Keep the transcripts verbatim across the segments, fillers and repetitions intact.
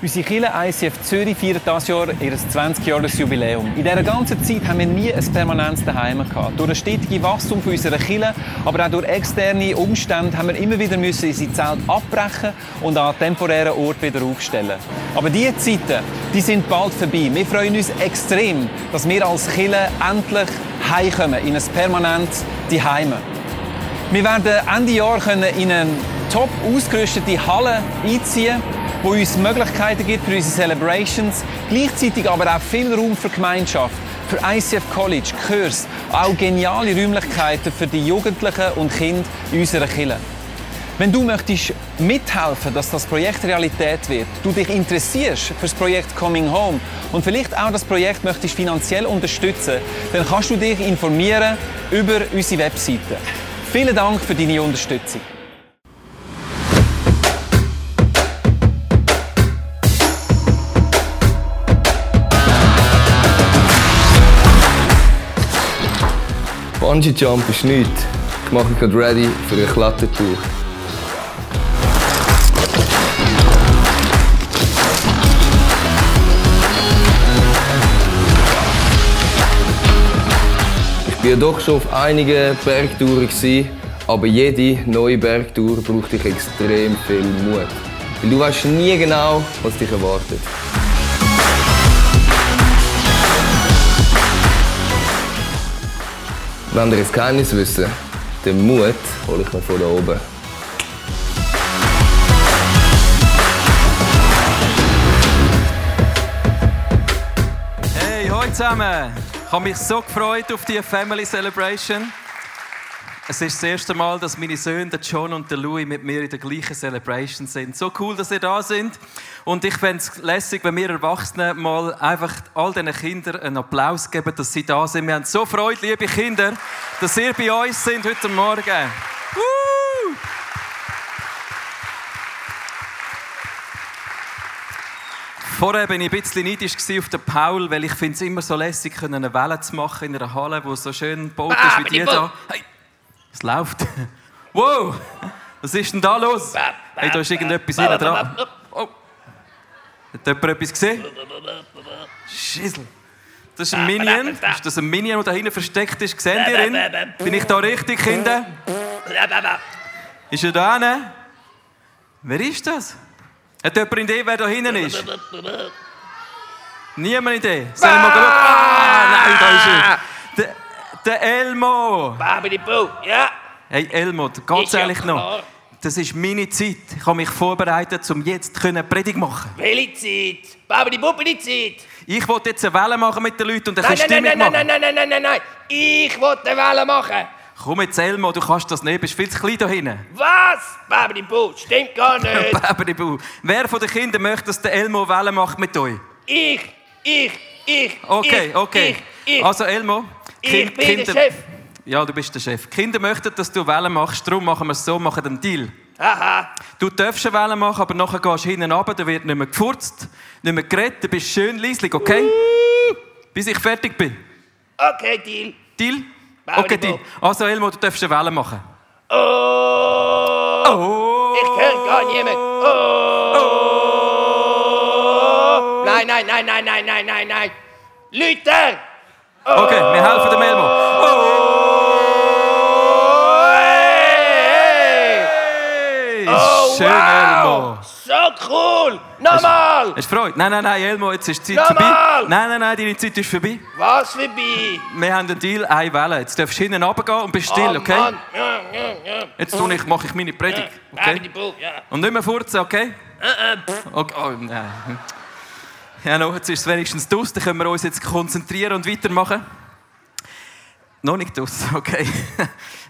Unsere Kirche I C F Zürich feiert dieses Jahr ihr zwanzig-Jahres-Jubiläum. In dieser ganzen Zeit haben wir nie ein permanentes Daheim gehabt. Durch das stetige Wachstum von unserer Kirche, aber auch durch externe Umstände, haben wir immer wieder müssen unsere Zelte abbrechen und an temporären Orten wieder aufstellen. Aber diese Zeiten, die sind bald vorbei. Wir freuen uns extrem, dass wir als Kirche endlich heimkommen in ein permanentes Daheim. Wir werden Ende Jahr in eine top ausgerüstete Halle einziehen, wo uns Möglichkeiten gibt für unsere Celebrations, gleichzeitig aber auch viel Raum für Gemeinschaft, für I C F College, Kurs, auch geniale Räumlichkeiten für die Jugendlichen und Kinder in unserer Kirche. Wenn du möchtest mithelfen, dass das Projekt Realität wird, du dich interessierst für das Projekt Coming Home und vielleicht auch das Projekt möchtest finanziell unterstützen, dann kannst du dich informieren über unsere Webseite. Vielen Dank für deine Unterstützung. Bungee Jump ist nichts. Ich mache mich gerade ready für eine Klettertour. Ich war doch schon auf einigen Bergtouren, aber jede neue Bergtour braucht dich extrem viel Mut. Weil du weißt nie genau, was dich erwartet. Wenn ihr ein Geheimnis wissen, den Mut hole ich mir von da oben. Hey, hoi zusammen! Ich habe mich so gefreut auf diese Family Celebration. Es ist das erste Mal, dass meine Söhne, John und Louis, mit mir in der gleichen Celebration sind. So cool, dass ihr da sind. Und ich fände es lässig, wenn wir Erwachsenen mal einfach all diesen Kindern einen Applaus geben, dass sie da sind. Wir haben so Freude, liebe Kinder, dass ihr bei uns seid heute Morgen. Woo! Vorher war ich ein bisschen neidisch auf den Paul, weil ich finde es immer so lässig, eine Welle zu machen in einer Halle, die so schön gebaut ist ah, wie die da. Hey. Es läuft. Wow! Was ist denn da los? Hey, da ist irgendetwas hinten dran. Oh. Hat jemand etwas gesehen? Schissel. Das ist ein Minion. Ist das ein Minion, der da hinten versteckt ist? Seht ihr ihn? Bin ich da richtig, Kinder? Ist er da hin? Wer ist das? Hat jemand eine Idee, wer da hinten ist? Niemand Idee. Sollen wir mal schauen? Ah, nein, da ist er. Der Elmo! Babidi-Boo, ja! Hey Elmo, ganz ehrlich noch, das ist meine Zeit. Ich habe mich vorbereitet, um jetzt eine Predigt zu machen. Welche Zeit? Babidi-Bubidi-Zeit! Ich wollte jetzt eine Welle machen mit den Leuten und eine Stimmung machen. Nein, nein, nein, nein, nein, nein! Ich wollte eine Welle machen! Komm jetzt, Elmo, du kannst das nicht, bist viel zu klein da hinten. Was? Babidi-Boo, stimmt gar nicht! Babidi-Boo, wer von den Kindern möchte, dass der Elmo Welle macht mit euch? Ich, ich, ich, okay, ich, okay. Ich, ich. Also Elmo... Kind, ich bin Kinder, der Chef. Ja, du bist der Chef. Die Kinder möchten, dass du Wellen machst, darum machen wir es so, machen einen Deal. Aha. Du darfst eine Welle machen, aber nachher gehst du hinten runter, dann wird nicht mehr gefurzt, nicht mehr geredet, du bist schön leislich, okay? Uh. Bis ich fertig bin. Okay, Deal. Deal? Bau okay, Deal. Also Elmo, du darfst eine Welle machen. Oh! Oh! Ich höre gar niemand. Oh! Oh! Nein, nein, nein, nein, nein, nein, nein, nein. Leute! Okay, wir helfen dem Elmo. Oh, hey, hey. Hey. Oh, schön, wow. Elmo. So cool. Nochmal. Hast du Freude? Nein, nein, nein, Elmo, jetzt ist die Zeit Nochmal. vorbei. Nein, nein, nein, deine Zeit ist vorbei. Was vorbei? Wir haben den Deal, eine Welle. Jetzt darfst du hinten runtergehen und bist still, okay? Jetzt tue ich, mache ich meine Predigt. Okay? Und nicht mehr furzen, okay? Okay, oh, nein. Ja, no, jetzt ist es wenigstens draus, dann können wir uns jetzt konzentrieren und weitermachen. Noch nicht draus, okay.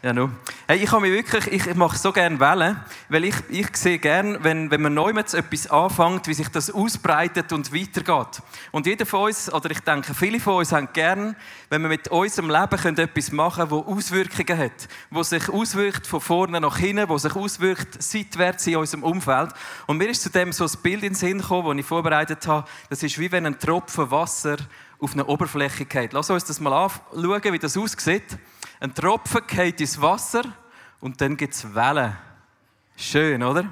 Ja, no. Hey, ich, mich wirklich, ich mache so gerne Wellen, weil ich, ich sehe gerne, wenn, wenn man neu mit etwas anfängt, wie sich das ausbreitet und weitergeht. Und jeder von uns, oder ich denke, viele von uns haben gerne, wenn wir mit unserem Leben etwas machen können, das Auswirkungen hat, das sich auswirkt von vorne nach hinten, das sich auswirkt seitwärts in unserem Umfeld. Und mir ist zudem so ein Bild in den Sinn gekommen, das ich vorbereitet habe, das ist wie wenn ein Tropfen Wasser auf eine Oberfläche geht. Lass uns das mal anschauen, wie das aussieht. Ein Tropfen geht ins Wasser und dann gibt es Wellen. Schön, oder?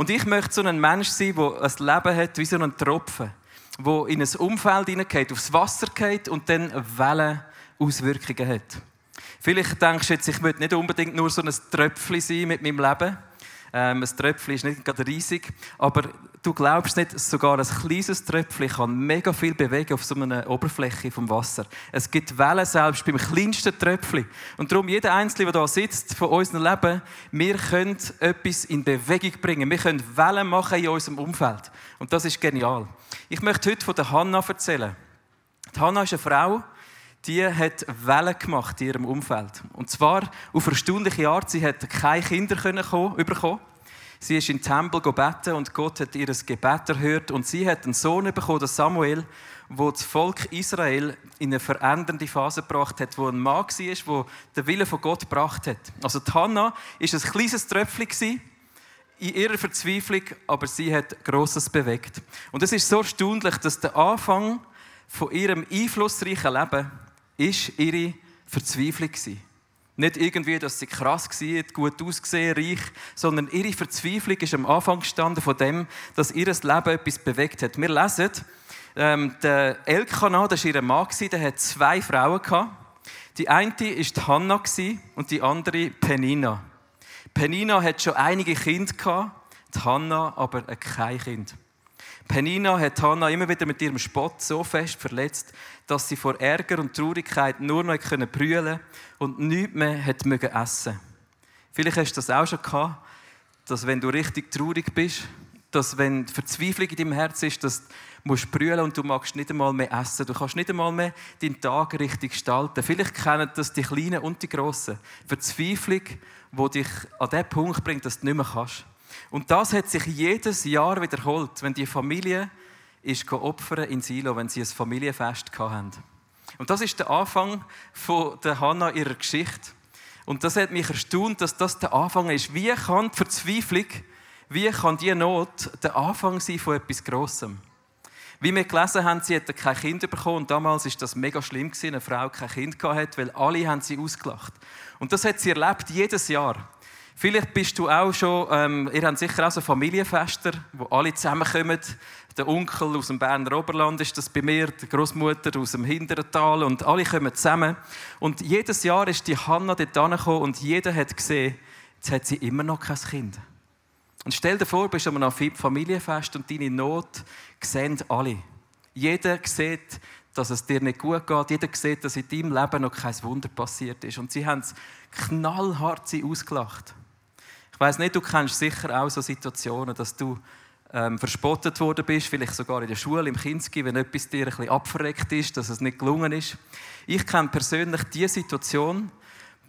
Und ich möchte so ein Mensch sein, der ein Leben hat wie so ein Tropfen, der in ein Umfeld hineingeht, aufs Wasser geht und dann Wellenauswirkungen hat. Vielleicht denkst du jetzt, ich möchte nicht unbedingt nur so ein Tröpfchen sein mit meinem Leben. Ähm, ein Tröpfchen ist nicht gerade riesig, aber du glaubst nicht, sogar ein kleines Tröpfchen kann mega viel bewegen auf so einer Oberfläche vom Wasser. Es gibt Wellen selbst beim kleinsten Tröpfchen. Und darum, jeder Einzelne, der hier sitzt, von unserem Leben, wir können etwas in Bewegung bringen. Wir können Wellen machen in unserem Umfeld. Und das ist genial. Ich möchte heute von der Hannah erzählen. Die Hannah ist eine Frau, die hat Wellen gemacht in ihrem Umfeld. Und zwar auf erstaunliche Art. Sie konnte keine Kinder bekommen. Sie ist in den Tempel gebeten und Gott hat ihr Gebet erhört. Und sie hat einen Sohn bekommen, Samuel, der das Volk Israel in eine verändernde Phase gebracht hat, wo ein Mann war, der den Willen von Gott gebracht hat. Also die Hannah war ein kleines Tröpfchen in ihrer Verzweiflung, aber sie hat Grosses bewegt. Und es ist so erstaunlich, dass der Anfang von ihrem einflussreichen Leben ist ihre Verzweiflung gewesen. Nicht irgendwie, dass sie krass war, gut ausgesehen, reich, sondern ihre Verzweiflung ist am Anfang gestanden von dem, dass ihr Leben etwas bewegt hat. Wir lesen, ähm, der Elkanah, das war ihr Mann, der hatte zwei Frauen. Die eine war Hannah und die andere Penina. Penina hatte schon einige Kinder, die Hannah aber kein Kind. Penina hat Hannah immer wieder mit ihrem Spott so fest verletzt, dass sie vor Ärger und Traurigkeit nur noch brüllen und nichts mehr hat essen. Vielleicht hast du das auch schon gehabt, dass wenn du richtig traurig bist, dass wenn Verzweiflung in deinem Herz ist, dass du brüllen musst und du magst nicht einmal mehr essen. Du kannst nicht einmal mehr deinen Tag richtig gestalten. Vielleicht kennen das die Kleinen und die Grossen. Verzweiflung, die dich an den Punkt bringt, dass du nicht mehr kannst. Und das hat sich jedes Jahr wiederholt, wenn die Familie ist opfern in Silo, wenn sie ein Familienfest hatten. Und das ist der Anfang von der Hannah ihrer Geschichte. Und das hat mich erstaunt, dass das der Anfang ist. Wie kann die Verzweiflung, wie kann die Not der Anfang sein von etwas Grossem? Wie wir gelesen haben, sie hatte kein Kind bekommen. Und damals war das mega schlimm, dass eine Frau kein Kind hatte, weil alle haben sie ausgelacht. Und das hat sie erlebt, jedes Jahr. Vielleicht bist du auch schon, ähm, ihr habt sicher auch so Familienfester, wo alle zusammenkommen. Der Onkel aus dem Berner Oberland ist das bei mir, die Großmutter aus dem Hintertal und alle kommen zusammen. Und jedes Jahr ist die Hannah dort hergekommen und jeder hat gesehen, jetzt hat sie immer noch kein Kind. Und stell dir vor, du bist an einem Familienfest und deine Not sehen alle. Jeder sieht, dass es dir nicht gut geht. Jeder sieht, dass in deinem Leben noch kein Wunder passiert ist. Und sie haben es knallhart ausgelacht. Ich weiss nicht, du kennst sicher auch so Situationen, dass du ähm, verspottet worden bist, vielleicht sogar in der Schule, im Kinski, wenn etwas dir ein bisschen abverreckt ist, dass es nicht gelungen ist. Ich kenne persönlich die Situation,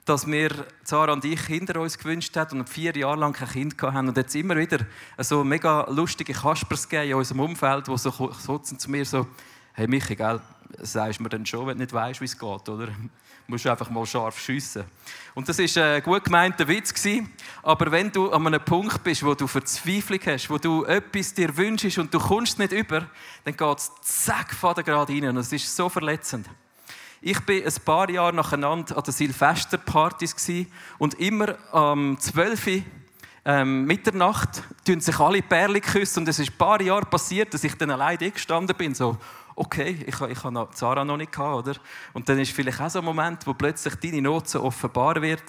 dass mir Zara und ich Kinder uns gewünscht haben und vier Jahre lang kein Kind hatten und jetzt immer wieder so mega lustige Kaspers gegeben in unserem Umfeld, die so, so zu mir so, «Hey Michi, gell, sagst mir denn schon, wenn du nicht weißt, wie es geht, oder?» Du musst einfach mal scharf schiessen. Und das war ein gut gemeinter Witz gewesen. Aber wenn du an einem Punkt bist, wo du Verzweiflung hast, wo du etwas dir wünschst und du kommst nicht über, dann geht es zack, gerade rein. Und es ist so verletzend. Ich war ein paar Jahre nacheinander an den Silvesterpartys gewesen. Und immer am zwölf Uhr ähm, Mitternacht küssen sich alle Perlen küssen. Und es ist ein paar Jahre passiert, dass ich dann alleine gestanden bin. So. Okay, ich, ich habe Zara noch nicht gehabt, oder? Und dann ist vielleicht auch so ein Moment, wo plötzlich deine Not so offenbar wird.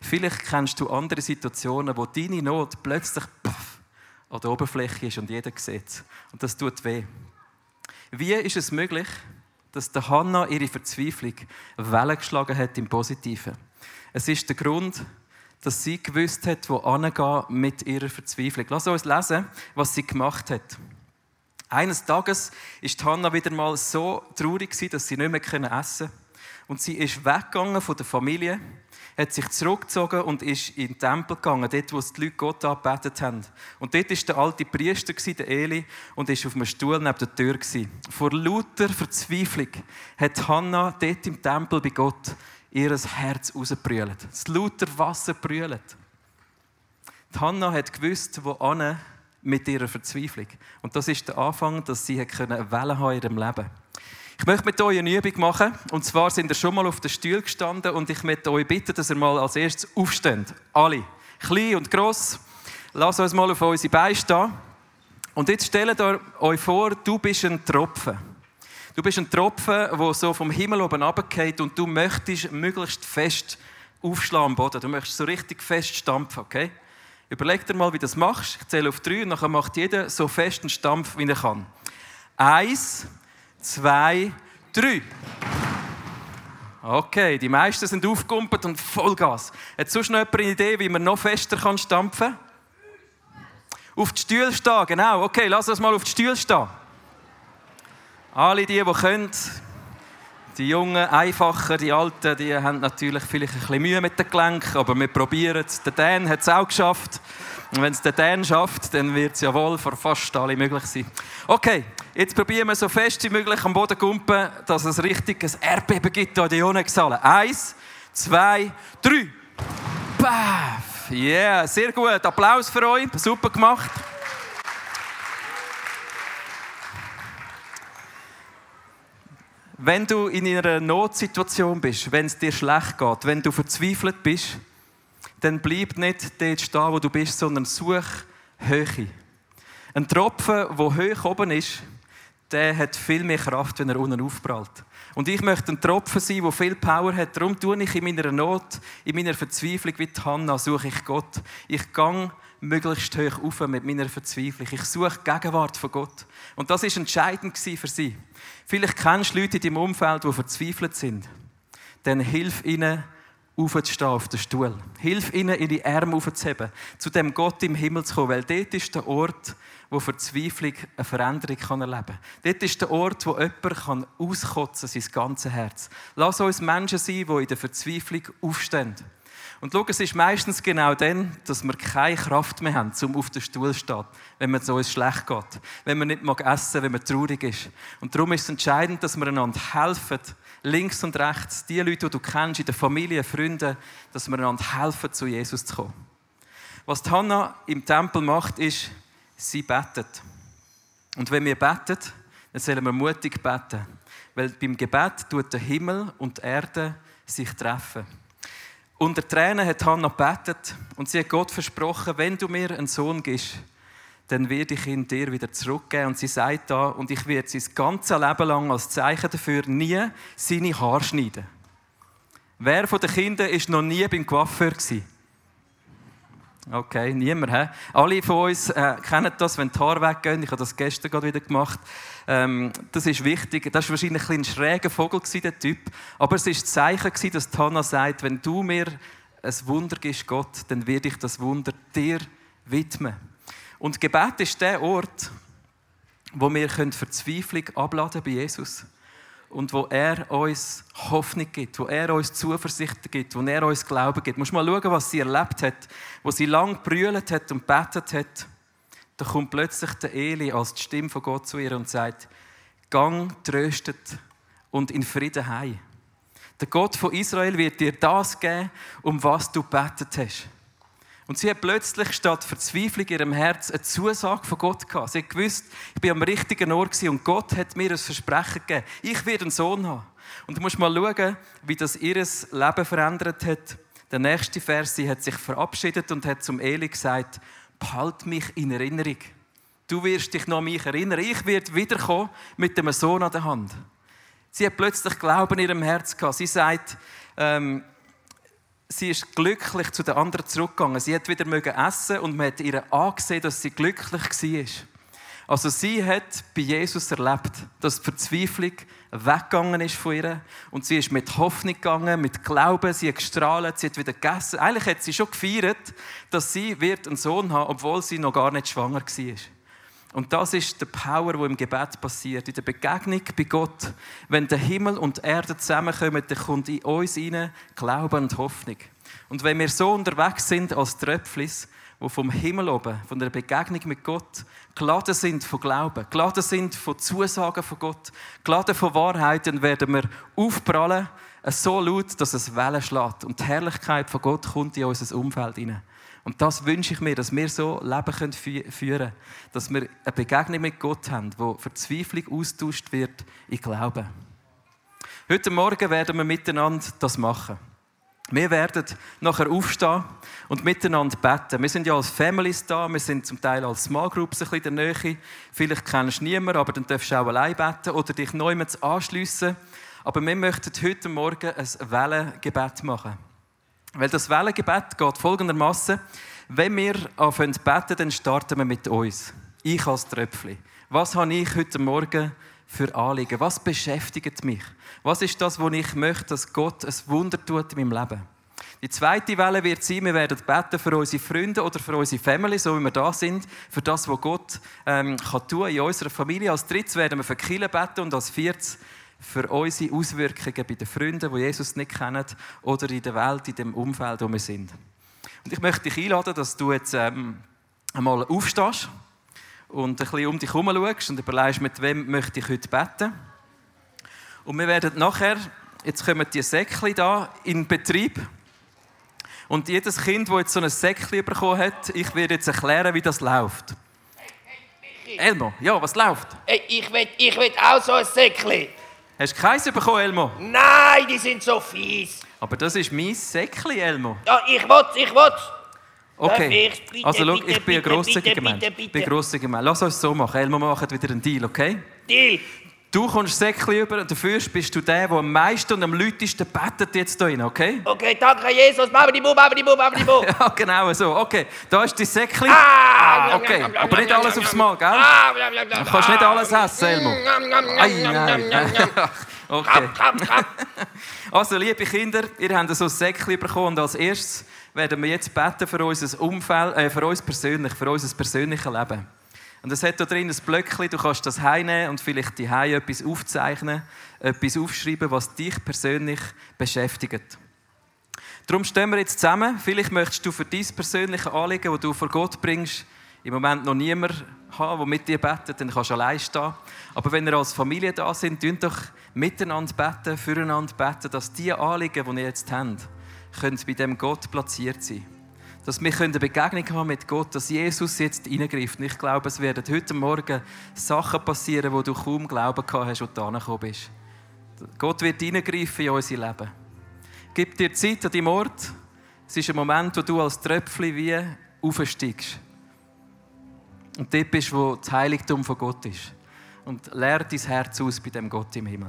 Vielleicht kennst du andere Situationen, wo deine Not plötzlich puff, an der Oberfläche ist und jeder sieht es. Und das tut weh. Wie ist es möglich, dass der Hannah ihre Verzweiflung Wellen geschlagen hat im Positiven? Es ist der Grund, dass sie gewusst hat, wo hingehen mit ihrer Verzweiflung. Lass uns lesen, was sie gemacht hat. Eines Tages war Hannah wieder mal so traurig, dass sie nicht mehr essen konnte. Und sie ist weggegangen von der Familie, hat sich zurückgezogen und ist in den Tempel gegangen, dort, wo die Leute Gott angebetet haben. Und dort war der alte Priester, der Eli, und war auf einem Stuhl neben der Tür. Vor lauter Verzweiflung hat Hannah dort im Tempel bei Gott ihr Herz rausgebrüllt. Das lauter Wasser brüllt. Die Hannah hat gewusst, wo Anne mit ihrer Verzweiflung. Und das ist der Anfang, dass sie eine Welle haben in ihrem Leben. Ich möchte mit euch eine Übung machen. Und zwar sind ihr schon mal auf dem Stuhl gestanden und ich möchte euch bitten, dass ihr mal als erstes aufsteht. Alle. Klein und gross. Lass uns mal auf unsere Beine stehen. Und jetzt stellt euch vor, du bist ein Tropfen. Du bist ein Tropfen, der so vom Himmel oben runterfällt und du möchtest möglichst fest aufschlagen am Boden. Du möchtest so richtig fest stampfen, okay? Überleg dir mal, wie du das machst. Ich zähle auf drei und dann macht jeder so fest einen Stampf, wie er kann. Eins, zwei, drei. Okay, die meisten sind aufgekumpelt und Vollgas. Hat sonst noch jemand eine Idee, wie man noch fester kann stampfen kann? Auf die Stühle stehen, genau. Okay, lass uns mal auf die Stühle stehen. Alle die, die können, die Jungen, einfacher, die Alten, die haben natürlich vielleicht ein bisschen Mühe mit den Gelenken, aber wir probieren es. Der Dan hat es auch geschafft. Und wenn es der Dan schafft, dann wird es ja wohl für fast alle möglich sein. Okay, jetzt probieren wir so fest wie möglich am Boden kumpen, dass es richtig ein Erdbeben gibt an die Ionengesalle. Eins, zwei, drei. Bäff! Yeah, sehr gut. Applaus für euch. Super gemacht. Wenn du in einer Notsituation bist, wenn es dir schlecht geht, wenn du verzweifelt bist, dann bleib nicht dort stehen, wo du bist, sondern such Höhe. Ein Tropfen, der hoch oben ist, der hat viel mehr Kraft, wenn er unten aufprallt. Und ich möchte ein Tropfen sein, der viel Power hat. Darum tue ich in meiner Not, in meiner Verzweiflung wie die Hannah, suche ich Gott. Ich gang möglichst hoch auf mit meiner Verzweiflung. Ich suche die Gegenwart von Gott. Und das war entscheidend für sie. Vielleicht kennst du Leute in deinem Umfeld, die verzweifelt sind. Dann hilf ihnen, aufzustehen auf den Stuhl. Hilf ihnen, ihre Arme aufzuheben, zu dem Gott im Himmel zu kommen. Weil dort ist der Ort, wo Verzweiflung eine Veränderung erleben kann. Dort ist der Ort, wo jemand auskotzen kann, sein ganzes Herz. Lass uns Menschen sein, die in der Verzweiflung aufstehen. Und schau, es ist meistens genau dann, dass wir keine Kraft mehr haben, um auf den Stuhl zu stehen, wenn es uns schlecht geht, wenn man nicht mag essen, wenn man traurig ist. Und darum ist es entscheidend, dass wir einander helfen, links und rechts, die Leute, die du kennst, in der Familie, Freunde, dass wir einander helfen, zu Jesus zu kommen. Was die Hannah im Tempel macht, ist, sie betet. Und wenn wir beten, dann sollen wir mutig beten. Weil beim Gebet tut der Himmel und die Erde sich treffen. Unter Tränen hat Hannah gebetet und sie hat Gott versprochen, wenn du mir einen Sohn gibst, dann werde ich ihn dir wieder zurückgeben. Und sie sagt da, und ich werde sein ganzes Leben lang als Zeichen dafür nie seine Haare schneiden. Wer von den Kindern war noch nie beim Coiffeur? Okay, niemand. He? Alle von uns äh, kennen das, wenn die Haare weggehen. Ich habe das gestern gerade wieder gemacht. Ähm, das ist wichtig. Das war wahrscheinlich ein, ein schräger Vogel, der Typ. Aber es war das Zeichen, dass Hannah sagt, wenn du mir ein Wunder gibst, Gott, dann werde ich das Wunder dir widmen. Und Gebet ist der Ort, wo wir Verzweiflung abladen bei Jesus abladen können. Und wo er uns Hoffnung gibt, wo er uns Zuversicht gibt, wo er uns Glauben gibt. Du musst mal schauen, was sie erlebt hat. Wo sie lang brüllt hat und betet hat, da kommt plötzlich der Eli als die Stimme von Gott zu ihr und sagt, gang tröstet und in Frieden heim. Der Gott von Israel wird dir das geben, um was du betet hast. Und sie hat plötzlich statt Verzweiflung in ihrem Herz eine Zusage von Gott gehabt. Sie hat gewusst, ich bin am richtigen Ort und Gott hat mir ein Versprechen gegeben. Ich werde einen Sohn haben. Und du musst mal schauen, wie das ihr Leben verändert hat. Der nächste Vers, sie hat sich verabschiedet und hat zum Eli gesagt, behalt mich in Erinnerung. Du wirst dich noch an mich erinnern. Ich werde wiederkommen mit einem Sohn an der Hand. Sie hat plötzlich Glauben in ihrem Herz gehabt. Sie sagt, ähm, sie ist glücklich zu den anderen zurückgegangen. Sie hat wieder essen und man hat ihr angesehen, dass sie glücklich war. Also sie hat bei Jesus erlebt, dass die Verzweiflung weggegangen ist von ihr. Und sie ist mit Hoffnung gegangen, mit Glauben, sie hat gestrahlt, sie hat wieder gegessen. Eigentlich hat sie schon gefeiert, dass sie wird einen Sohn haben, obwohl sie noch gar nicht schwanger war. Und das ist der Power, die im Gebet passiert, in der Begegnung bei Gott. Wenn der Himmel und die Erde zusammenkommen, dann kommt in uns hinein Glauben und Hoffnung. Und wenn wir so unterwegs sind als Tröpflis, die vom Himmel oben, von der Begegnung mit Gott, geladen sind von Glauben, geladen sind von Zusagen von Gott, geladen von Wahrheiten, werden wir aufprallen, so laut, dass es Wellen schlägt. Und die Herrlichkeit von Gott kommt in unser Umfeld hinein. Und das wünsche ich mir, dass wir so Leben führen können. Dass wir eine Begegnung mit Gott haben, wo Verzweiflung austauscht wird in Glauben. Heute Morgen werden wir miteinander das machen. Wir werden nachher aufstehen und miteinander beten. Wir sind ja als Families da, wir sind zum Teil als Small Groups ein bisschen in der Nähe. Vielleicht kennst du niemanden, aber dann darfst du auch allein beten oder dich neu mit anschliessen. Aber wir möchten heute Morgen ein Wellengebet machen. Weil das Wellengebet geht folgendermaßen: Wenn wir anfangen zu beten, dann starten wir mit uns. Ich als Tröpfchen. Was habe ich heute Morgen für Anliegen? Was beschäftigt mich? Was ist das, wo ich möchte, dass Gott ein Wunder tut in meinem Leben? Die zweite Welle wird sein, wir werden beten für unsere Freunde oder für unsere Family, so wie wir da sind, für das, was Gott ähm, kann tun in unserer Familie. Als drittes werden wir für Kirche beten und als viertes für unsere Auswirkungen bei den Freunden, die Jesus nicht kennen, oder in der Welt, in dem Umfeld, wo wir sind. Und ich möchte dich einladen, dass du jetzt ähm, einmal aufstehst und ein bisschen um dich herum schaust und überlegst, mit wem möchte ich heute beten. Und wir werden nachher, jetzt kommen die Säckchen da in Betrieb. Und jedes Kind, das jetzt so ein Säckchen bekommen hat, ich werde jetzt erklären, wie das läuft. Hey, hey, Elmo, ja, was läuft? Hey, ich will, ich will auch so ein Säckchen. Hast du keins bekommen, Elmo? Nein, die sind so fies. Aber das ist mein Säckchen, Elmo. Ja, ich will's, ich will's. Okay, bitte, also schau, ich bin ein grosszügiger Mensch. Ich bin grosszügiger Mensch. Lass uns so machen. Elmo, wir machen wieder einen Deal, okay? Deal! Du kommst Säckchen über und dafür bist du der, der am meisten und am lautesten betet jetzt hier rein, okay? Okay, danke Jesus. Babidi-bu, babidi-bu, babidi-bu. Ja, genau so. Okay, da ist dein Säckchen. Ah, okay, aber nicht alles aufs Mal, gell? Du kannst nicht alles essen, Elmo. Ei, nein. Okay. Also, liebe Kinder, ihr habt so ein Säckchen bekommen und als erstes werden wir jetzt beten für unser Umfeld, äh, für uns persönlich, für unser persönliches Leben. Und es hat da drin ein Blöckchen, du kannst das heimnehmen und vielleicht zu Hause etwas aufzeichnen, etwas aufschreiben, was dich persönlich beschäftigt. Darum stehen wir jetzt zusammen. Vielleicht möchtest du für dein persönliche Anliegen, das du vor Gott bringst, im Moment noch niemand haben, der mit dir betet, dann kannst du allein stehen. Aber wenn ihr als Familie da sind, beten doch miteinander beten, füreinander beten, dass die Anliegen, die ihr jetzt habt, können bei dem Gott platziert sein. Dass wir eine Begegnung haben mit Gott, dass Jesus jetzt eingreift. Und ich glaube, es werden heute Morgen Sachen passieren, wo du kaum Glauben gehabt hast und da gekommen bist. Gott wird eingreifen in unser Leben. Gib dir Zeit an deinem Ort. Es ist ein Moment, wo du als Tröpfchen wie aufsteigst. Und dort bist, wo das Heiligtum von Gott ist. Und leer dein Herz aus bei dem Gott im Himmel.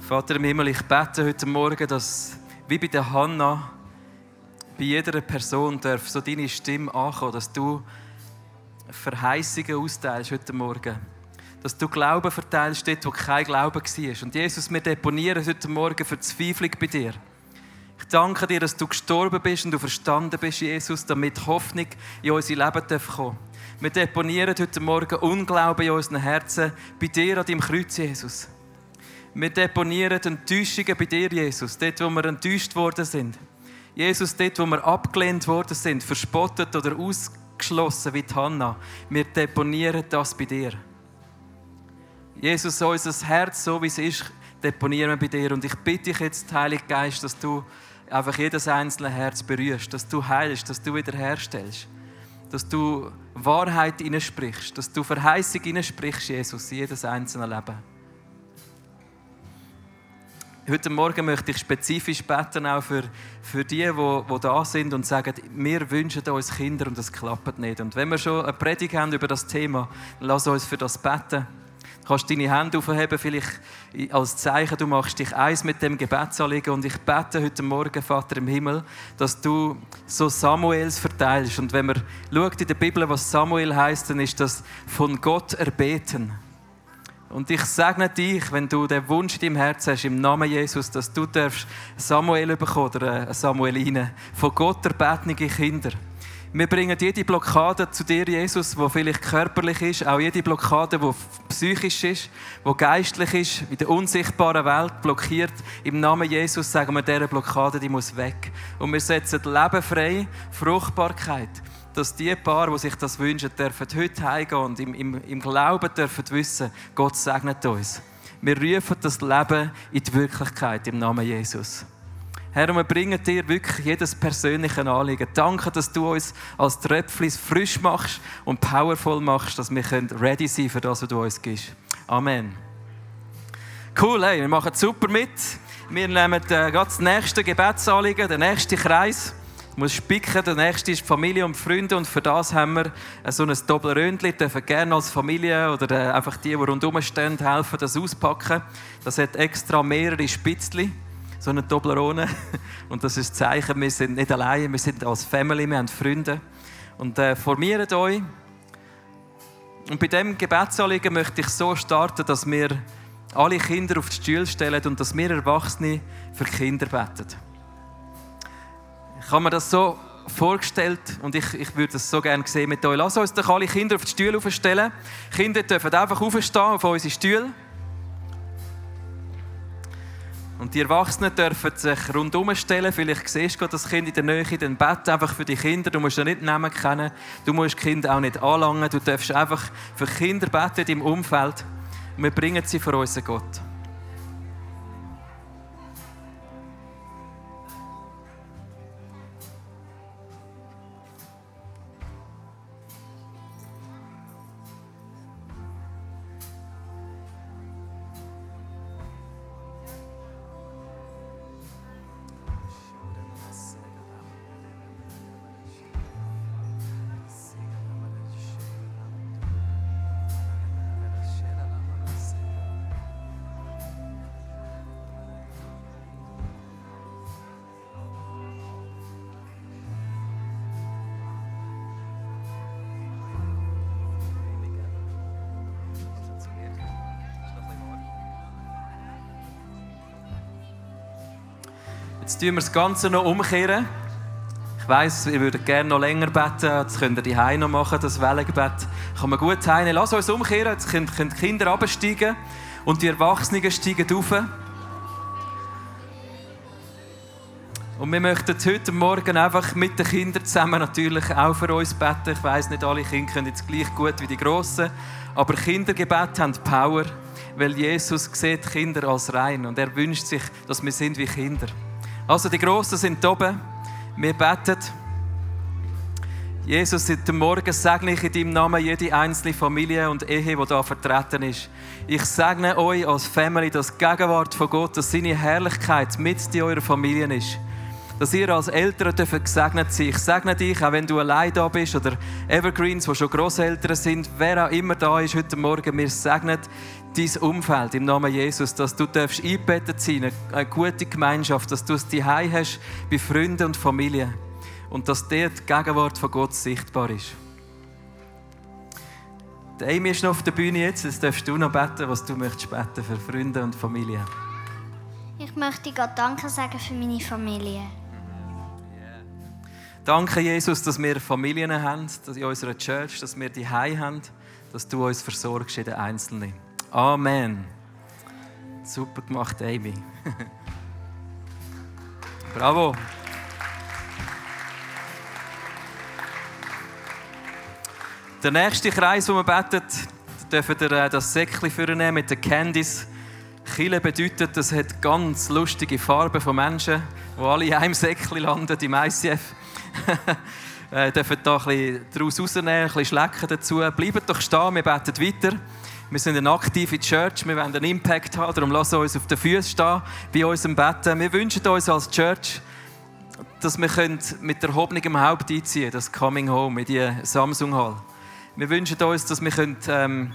Vater im Himmel, ich bete heute Morgen, dass wie bei der Hannah bei jeder Person darf so deine Stimme ankommen, dass du Verheißungen austeilst heute Morgen. Dass du Glauben verteilst dort, wo kein Glauben war. Und Jesus, wir deponieren heute Morgen Verzweiflung bei dir. Ich danke dir, dass du gestorben bist und du verstanden bist, Jesus, damit Hoffnung in unser Leben darf kommen. Wir deponieren heute Morgen Unglauben in unseren Herzen bei dir an deinem Kreuz, Jesus. Wir deponieren Enttäuschungen bei dir, Jesus, dort, wo wir enttäuscht worden sind. Jesus, dort, wo wir abgelehnt worden sind, verspottet oder ausgeschlossen wie die Hannah. Wir deponieren das bei dir. Jesus, unser Herz, so wie es ist, deponieren wir bei dir. Und ich bitte dich jetzt, Heiliger Geist, dass du einfach jedes einzelne Herz berührst, dass du heilst, dass du wiederherstellst, dass du Wahrheit hineinsprichst, dass du Verheißung hineinsprichst, Jesus, in jedes einzelne Leben. Heute Morgen möchte ich spezifisch beten, auch für, für die, die, die da sind und sagen, wir wünschen uns Kinder und das klappt nicht. Und wenn wir schon eine Predigt haben über das Thema, dann lass uns für das beten. Du kannst deine Hände aufheben, vielleicht als Zeichen, du machst dich eins mit dem Gebetsanliegen. Und ich bete heute Morgen, Vater im Himmel, dass du so Samuels verteilst. Und wenn man schaut in der Bibel, was Samuel heisst, dann ist das von Gott erbeten. Und ich segne dich, wenn du den Wunsch in deinem Herzen hast, im Namen Jesus, dass du Samuel bekommen darfst, oder Samueline, von Gott erbetene Kinder. Wir bringen jede Blockade zu dir, Jesus, die vielleicht körperlich ist, auch jede Blockade, die psychisch ist, die geistlich ist, in der unsichtbaren Welt blockiert. Im Namen Jesus sagen wir, diese Blockade, die muss weg. Und wir setzen Leben frei, Fruchtbarkeit, dass die Paare, die sich das wünschen, dürfen heute heimgehen und im, im, im Glauben dürfen wissen, Gott segnet uns. Wir rufen das Leben in die Wirklichkeit im Namen Jesus. Herr, und wir bringen dir wirklich jedes persönliche Anliegen. Danke, dass du uns als Tröpfchen frisch machst und powerful machst, dass wir ready sein können für das, was du uns gibst. Amen. Cool, hey, wir machen super mit. Wir nehmen äh, das nächste Gebetsanliegen, den nächsten Kreis. Du musst spicken, der nächste ist Familie und Freunde. Und für das haben wir so ein Doppelröntchen. Dürfen gerne als Familie oder einfach die, die rundherum stehen, helfen, das auspacken. Das hat extra mehrere Spitzli. So eine Toblerone. Und das ist das Zeichen, wir sind nicht alleine, wir sind als Family, wir haben Freunde. Und äh, formiert euch. Und bei diesem Gebetsanliegen möchte ich so starten, dass wir alle Kinder auf die Stühle stellen und dass wir Erwachsene für Kinder beten. Ich habe mir das so vorgestellt und ich, ich würde das so gerne sehen mit euch. Lass uns doch alle Kinder auf die Stühle aufstellen. Kinder dürfen einfach aufstehen auf unsere Stühle. Und die Erwachsenen dürfen sich rundherum stellen. Vielleicht siehst du das Kind in der Nähe, dann bete einfach für die Kinder. Du musst ja nicht Namen kennen, du musst die Kinder auch nicht anlangen. Du darfst einfach für Kinder beten in deinem Umfeld. Und wir bringen sie vor unseren Gott. Jetzt tun wir das Ganze noch umkehren. Ich weiss, ihr würdet gerne noch länger beten. Jetzt könnt ihr die Heim noch machen, das Wellengebet. Kann man gut heimnehmen. Lass uns umkehren. Jetzt können die Kinder runtersteigen und die Erwachsenen steigen rauf. Und wir möchten heute Morgen einfach mit den Kindern zusammen natürlich auch für uns beten. Ich weiss, nicht alle Kinder können jetzt gleich gut wie die Grossen. Aber Kindergebete haben Power, weil Jesus sieht Kinder als rein und er wünscht sich, dass wir sind wie Kinder. Also die Grossen sind oben, wir beten. Jesus, heute Morgen segne ich in deinem Namen jede einzelne Familie und Ehe, die hier vertreten ist. Ich segne euch als Family, dass die Gegenwart von Gott, dass seine Herrlichkeit mit in eurer Familie ist. Dass ihr als Eltern gesegnet sein dürft. Ich segne dich, auch wenn du allein da bist oder Evergreens, die schon Grosseltern sind. Wer auch immer da ist heute Morgen, wir segnen dein Umfeld im Namen Jesus, dass du eingebettet sein darfst, eine gute Gemeinschaft, dass du es daheim hast bei Freunden und Familie und dass dort die Gegenwart von Gott sichtbar ist. Die Amy ist noch auf der Bühne jetzt, jetzt darfst du noch beten, was du möchtest beten für Freunde und Familie. Ich möchte Gott Danke sagen für meine Familie. Danke, Jesus, dass wir Familien haben, dass in unserer Church, dass wir daheim haben, dass du uns versorgst, jeden Einzelnen. Amen. Super gemacht, Amy. Bravo. Der nächste Kreis, wo wir beten, dürfen wir das Säckchen vornehmen mit den Candies. Chile bedeutet, das hat ganz lustige Farben von Menschen, die alle in einem Säckchen landen, im I C F. Ihr dürft da ein bisschen daraus rausnehmen, ein bisschen schlecken dazu. Bleibt doch stehen, wir beten weiter. Wir sind eine aktive Church, wir wollen einen Impact haben, darum lasst uns auf den Füßen stehen bei unserem Beten. Wir wünschen uns als Church, dass wir mit erhobenem Haupt einziehen, das Coming Home in die Samsung-Hall. Wir wünschen uns, dass wir ähm,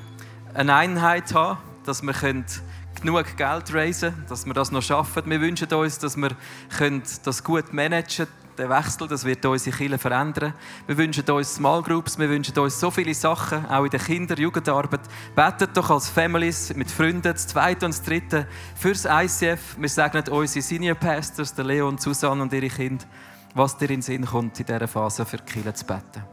eine Einheit haben, dass wir genug Geld raisen können, dass wir das noch schaffen. Wir wünschen uns, dass wir das gut managen können. Der Wechsel, das wird unsere Kirche verändern. Wir wünschen uns Small Groups, wir wünschen uns so viele Sachen, auch in der Kinder- und Jugendarbeit. Betet doch als Families, mit Freunden, das Zweite und das Dritte, fürs I C F. Wir segnen unsere Senior Pastors, Leon, Susanne und ihre Kinder, was dir in den Sinn kommt, in dieser Phase für die Kirche zu beten.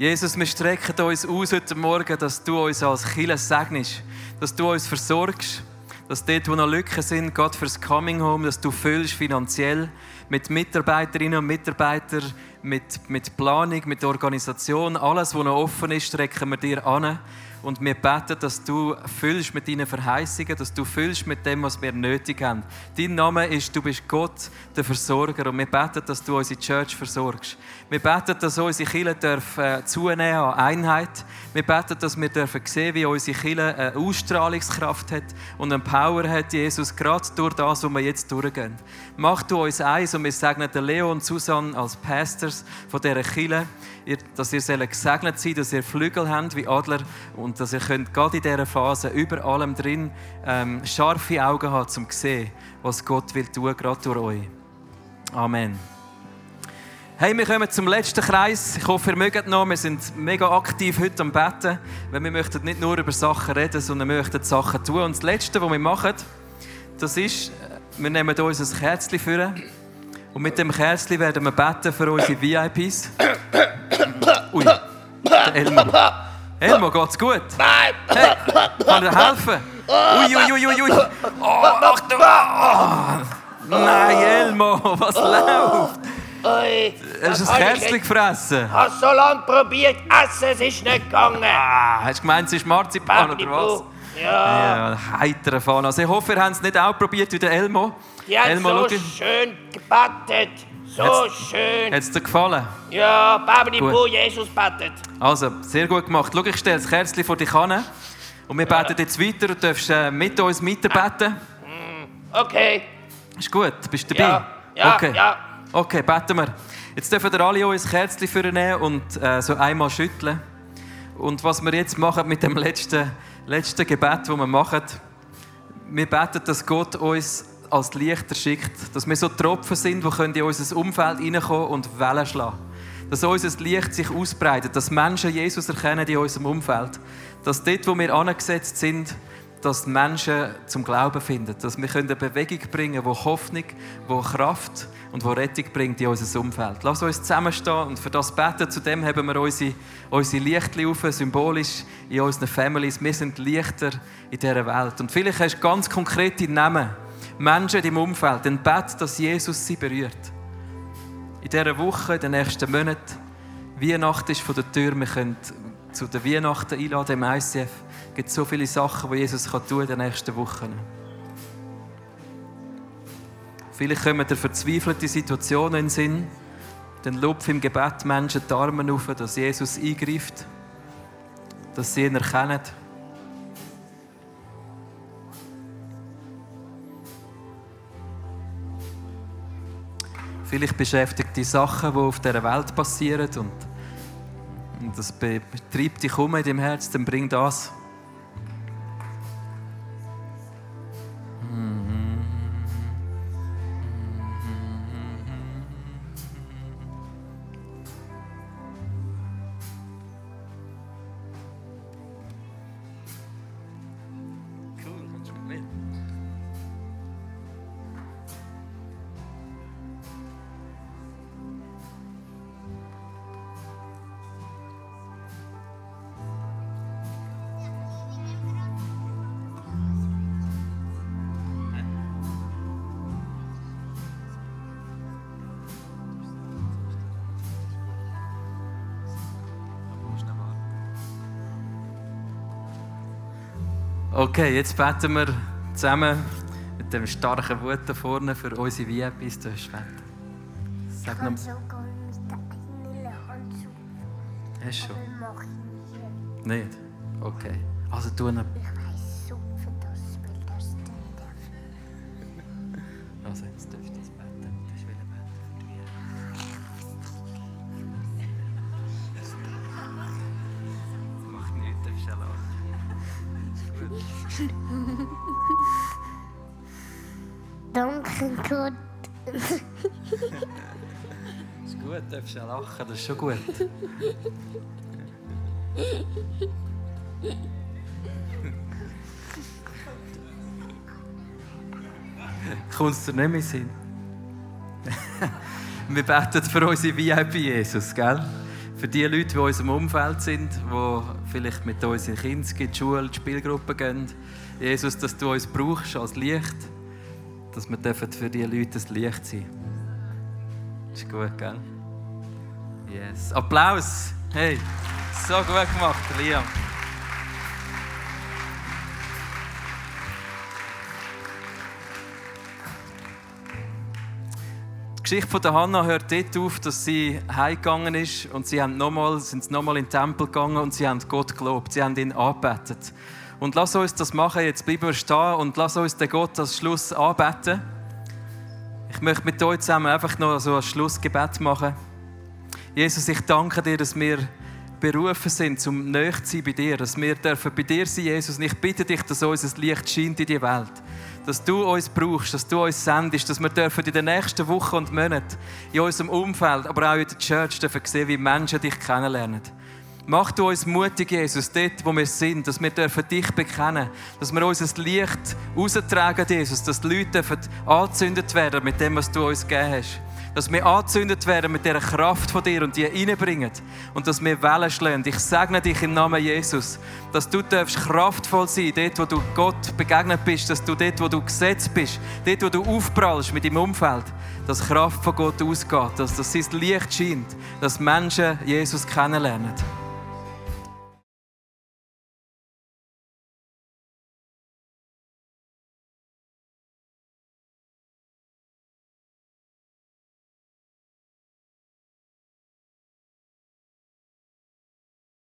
Jesus, wir strecken uns aus heute Morgen, dass du uns als Kirche segnest, dass du uns versorgst, dass dort, wo noch Lücken sind, Gott fürs Coming Home, dass du füllst finanziell mit Mitarbeiterinnen und Mitarbeitern, mit, mit Planung, mit Organisation. Alles, was noch offen ist, strecken wir dir an. Und wir beten, dass du füllst mit deinen Verheißungen, dass du füllst mit dem, was wir nötig haben. Dein Name ist, du bist Gott, der Versorger. Und wir beten, dass du unsere Church versorgst. Wir beten, dass unsere Kirche äh, zunehmen an Einheit. Wir beten, dass wir dürfen sehen, wie unsere Kirche eine Ausstrahlungskraft hat und eine Power hat, Jesus, gerade durch das, was wir jetzt durchgehen. Mach du uns eins und wir segnen Leo und Susanne als Pastors von dieser Kirche, dass ihr gesegnet seid, dass ihr Flügel habt wie Adler und dass ihr könnt gerade in dieser Phase über allem drin ähm, scharfe Augen haben, um zu sehen, was Gott will tun, gerade durch euch. Amen. Hey, wir kommen zum letzten Kreis. Ich hoffe, ihr mögt noch. Wir sind mega aktiv heute am Beten, weil wir möchten nicht nur über Sachen reden, sondern wir möchten Sachen tun. Und das Letzte, was wir machen, das ist, wir nehmen uns ein Kerzchen vor. Und mit dem Kerzchen werden wir beten für unsere V I Ps. Ui, der Elmo. Elmo, geht's gut? Nein! Hey, kann ich dir helfen? Ui, ui, ui, ui, ui. Oh, Achtung! Oh. Nein, Elmo, was läuft? Ui, hast du das Kerzchen gefressen? Ich habe so lange probiert, essen, es ist nicht gegangen. Ah, hast du gemeint, es ist Marzipan oder was? Ja. ja Heiterer Fahne. Also ich hoffe, ihr habt es nicht auch probiert wie der Elmo. Die hat Elmo, so schön gebetet. So hat's, schön. Hat es dir gefallen? Ja, Bablibu, Jesus betet. Also, sehr gut gemacht. Schau, ich stelle das Kerzchen vor dich hin. Und wir ja. beten jetzt weiter. Du darfst äh, mit uns mitbeten. Okay. Ist gut, bist du dabei? Ja, ja, okay. ja. Okay, beten wir. Jetzt dürfen wir alle euch ein Kerzchen vornehmen und äh, so einmal schütteln. Und was wir jetzt machen mit dem letzten... Letzte Gebet, das wir machen. Wir beten, dass Gott uns als Lichter schickt. Dass wir so Tropfen sind, die in unser Umfeld hineinkommen und Wellen schlagen. Dass unser Licht sich ausbreitet. Dass Menschen Jesus erkennen in unserem Umfeld. Dass dort, wo wir angesetzt sind, dass Menschen zum Glauben finden. Dass wir eine Bewegung bringen können, die Hoffnung, die Kraft und die Rettung bringt in unser Umfeld. Lass uns zusammenstehen und für das beten. Zudem haben wir unsere, unsere Lichter auf, symbolisch in unseren Families. Wir sind Lichter in dieser Welt. Und vielleicht hast du ganz konkrete Namen, Menschen im Umfeld. Dann bete, dass Jesus sie berührt. In dieser Woche, in den nächsten Monaten. Weihnachten ist vor der Tür. Wir können zu den Weihnachten einladen im I C F. Es gibt so viele Sachen, die Jesus tun kann in den nächsten Wochen. Vielleicht kommen dir verzweifelte Situationen in den Sinn. Dann lupf im Gebet Menschen die Arme auf, dass Jesus eingreift, dass sie ihn erkennen. Vielleicht beschäftigt dich Sachen, die auf dieser Welt passieren und und das betreibt dich um in deinem Herz, dann bring das. Okay, jetzt beten wir zusammen mit dem starken Wut da vorne für unsere V I Ps. Du hast beten. Sag noch. Hast schon? Nicht. Okay. Also tu eine. Ich weiß super, dass wir das tun. Also jetzt dürft ihr es beten. Ich will beten für dich. Das macht nichts, das ist allein. Danke Gott. Das ist gut, darfst du lachen, das ist schon gut. Kommst du nicht mehr hin? Wir beten für unsere V I P Jesus, gell? Für die Leute, die in unserem Umfeld sind, die vielleicht mit uns in Kinski, in die Schule, in die Spielgruppe gehen. Jesus, dass du uns brauchst als Licht, dass wir für diese Leute das Licht sein dürfen. Ist gut, gell? Yes. Applaus! Hey, so gut gemacht, Liam. Die Geschichte von der Hannah hört dort auf, dass sie heimgegangen ist und sie haben nochmal, sind nochmal in den Tempel gegangen und sie haben Gott gelobt, sie haben ihn angebetet. Und lass uns das machen, jetzt bleiben wir stehen und lass uns den Gott als Schluss anbeten. Ich möchte mit euch zusammen einfach noch so ein Schlussgebet machen. Jesus, ich danke dir, dass wir berufen sind, um nahe zu sein bei dir, dass wir dürfen bei dir sein, Jesus. Und ich bitte dich, dass unser Licht scheint in die Welt. Dass du uns brauchst, dass du uns sendest, dass wir dürfen in den nächsten Wochen und Monaten in unserem Umfeld, aber auch in der Church dürfen sehen, wie Menschen dich kennenlernen. Mach du uns mutig, Jesus, dort, wo wir sind, dass wir dürfen dich bekennen, dass wir unser Licht raustragen, Jesus, dass die Leute dürfen angezündet werden mit dem, was du uns gegeben hast. Dass wir angezündet werden mit dieser Kraft von dir und die reinbringen und dass wir Wellen schlagen. Ich segne dich im Namen Jesus, dass du darfst kraftvoll sein dort, wo du Gott begegnet bist, dass du dort, wo du gesetzt bist, dort, wo du aufprallst mit deinem Umfeld, dass Kraft von Gott ausgeht, dass, dass sein Licht scheint, dass Menschen Jesus kennenlernen.